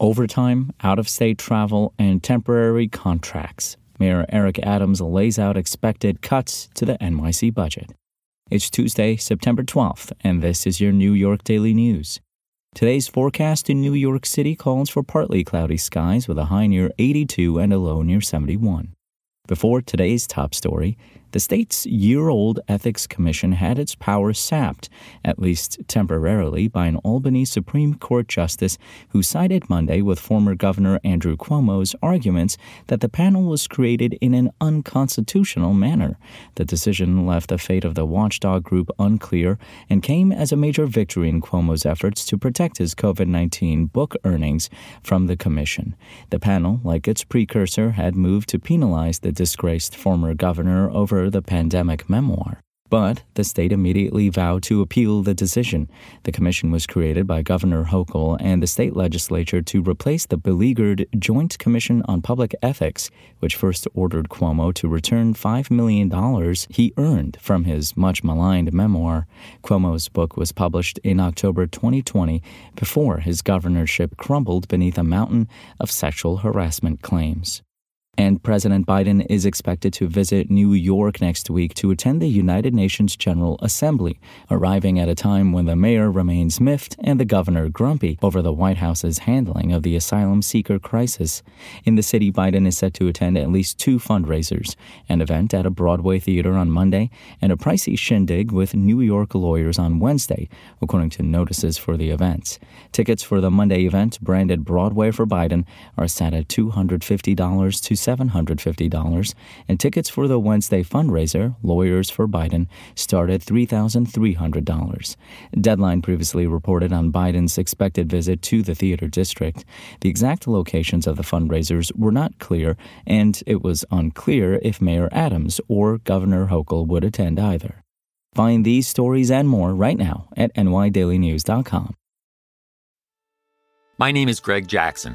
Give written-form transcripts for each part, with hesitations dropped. Overtime, out-of-state travel, and temporary contracts. Mayor Eric Adams lays out expected cuts to the NYC budget. It's Tuesday, September 12th, and this is your New York Daily News. Today's forecast in New York City calls for partly cloudy skies with a high near 82 and a low near 71. Before today's top story, the state's year-old ethics commission had its power sapped, at least temporarily, by an Albany Supreme Court justice who sided Monday with former Governor Andrew Cuomo's arguments that the panel was created in an unconstitutional manner. The decision left the fate of the watchdog group unclear and came as a major victory in Cuomo's efforts to protect his COVID-19 book earnings from the commission. The panel, like its precursor, had moved to penalize the disgraced former governor over the pandemic memoir. But the state immediately vowed to appeal the decision. The commission was created by Governor Hochul and the state legislature to replace the beleaguered Joint Commission on Public Ethics, which first ordered Cuomo to return $5 million he earned from his much-maligned memoir. Cuomo's book was published in October 2020 before his governorship crumbled beneath a mountain of sexual harassment claims. And President Biden is expected to visit New York next week to attend the United Nations General Assembly, arriving at a time when the mayor remains miffed and the governor grumpy over the White House's handling of the asylum seeker crisis. In the city, Biden is set to attend at least two fundraisers, an event at a Broadway theater on Monday and a pricey shindig with New York lawyers on Wednesday, according to notices for the events. Tickets for the Monday event, branded Broadway for Biden, are set at $250 to $750, and tickets for the Wednesday fundraiser, Lawyers for Biden, start at $3,300. Deadline previously reported on Biden's expected visit to the theater district. The exact locations of the fundraisers were not clear, and it was unclear if Mayor Adams or Governor Hochul would attend either. Find these stories and more right now at nydailynews.com. My name is Greg Jackson.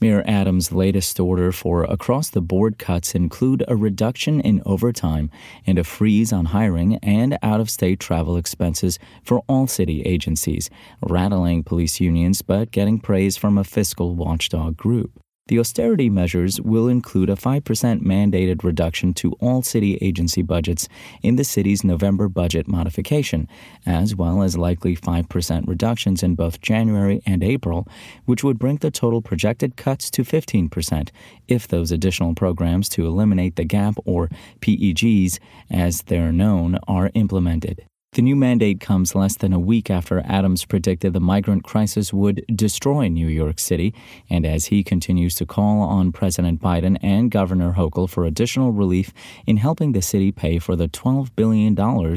Mayor Adams' latest order for across-the-board cuts include a reduction in overtime and a freeze on hiring and out-of-state travel expenses for all city agencies, rattling police unions but getting praise from a fiscal watchdog group. The austerity measures will include a 5% mandated reduction to all city agency budgets in the city's November budget modification, as well as likely 5% reductions in both January and April, which would bring the total projected cuts to 15% if those additional programs to eliminate the gap, or PEGs as they're known, are implemented. The new mandate comes less than a week after Adams predicted the migrant crisis would destroy New York City, and as he continues to call on President Biden and Governor Hochul for additional relief in helping the city pay for the $12 billion the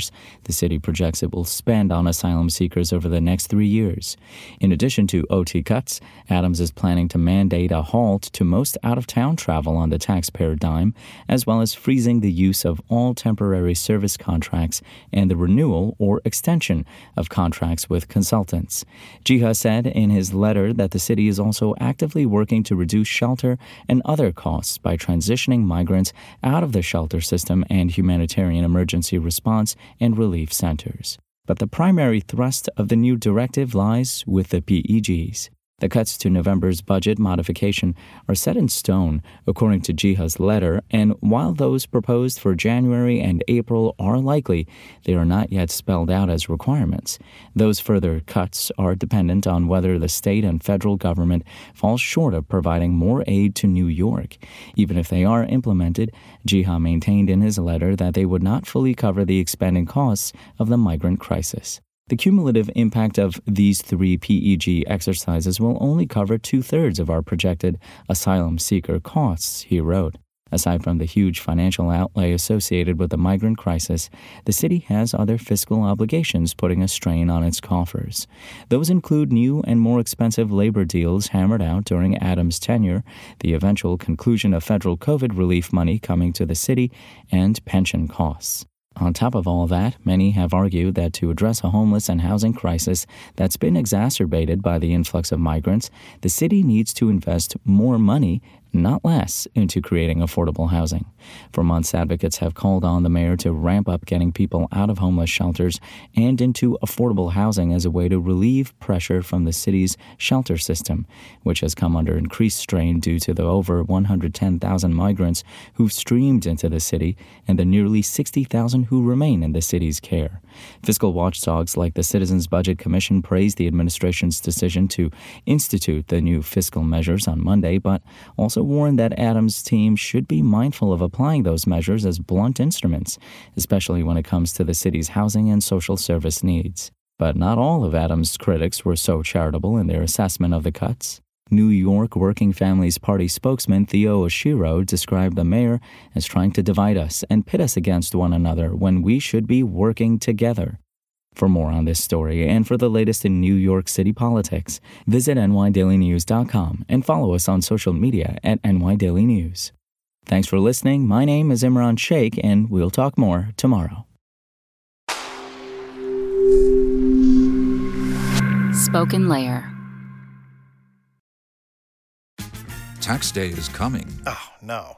city projects it will spend on asylum seekers over the next 3 years. In addition to OT cuts, Adams is planning to mandate a halt to most out-of-town travel on the taxpayer dime, as well as freezing the use of all temporary service contracts and the renewal or extension of contracts with consultants. Jiha said in his letter that the city is also actively working to reduce shelter and other costs by transitioning migrants out of the shelter system and humanitarian emergency response and relief centers. But the primary thrust of the new directive lies with the PEGs. The cuts to November's budget modification are set in stone, according to Jiha's letter, and while those proposed for January and April are likely, they are not yet spelled out as requirements. Those further cuts are dependent on whether the state and federal government fall short of providing more aid to New York. Even if they are implemented, Jiha maintained in his letter that they would not fully cover the expanding costs of the migrant crisis. The cumulative impact of these three PEG exercises will only cover 2/3 of our projected asylum seeker costs, he wrote. Aside from the huge financial outlay associated with the migrant crisis, the city has other fiscal obligations putting a strain on its coffers. Those include new and more expensive labor deals hammered out during Adams' tenure, the eventual conclusion of federal COVID relief money coming to the city, and pension costs. On top of all that, many have argued that to address a homeless and housing crisis that's been exacerbated by the influx of migrants, the city needs to invest more money, not less, into creating affordable housing. For months, advocates have called on the mayor to ramp up getting people out of homeless shelters and into affordable housing as a way to relieve pressure from the city's shelter system, which has come under increased strain due to the over 110,000 migrants who've streamed into the city and the nearly 60,000 who remain in the city's care. Fiscal watchdogs like the Citizens Budget Commission praised the administration's decision to institute the new fiscal measures on Monday, but also warned that Adams' team should be mindful of applying those measures as blunt instruments, especially when it comes to the city's housing and social service needs. But not all of Adams' critics were so charitable in their assessment of the cuts. New York Working Families Party spokesman Theo Oshiro described the mayor as trying to divide us and pit us against one another when we should be working together. For more on this story and for the latest in New York City politics, visit nydailynews.com and follow us on social media at nydailynews. Thanks for listening. My name is Imran Sheikh, and we'll talk more tomorrow. Spoken Layer. Tax day is coming. Oh, no.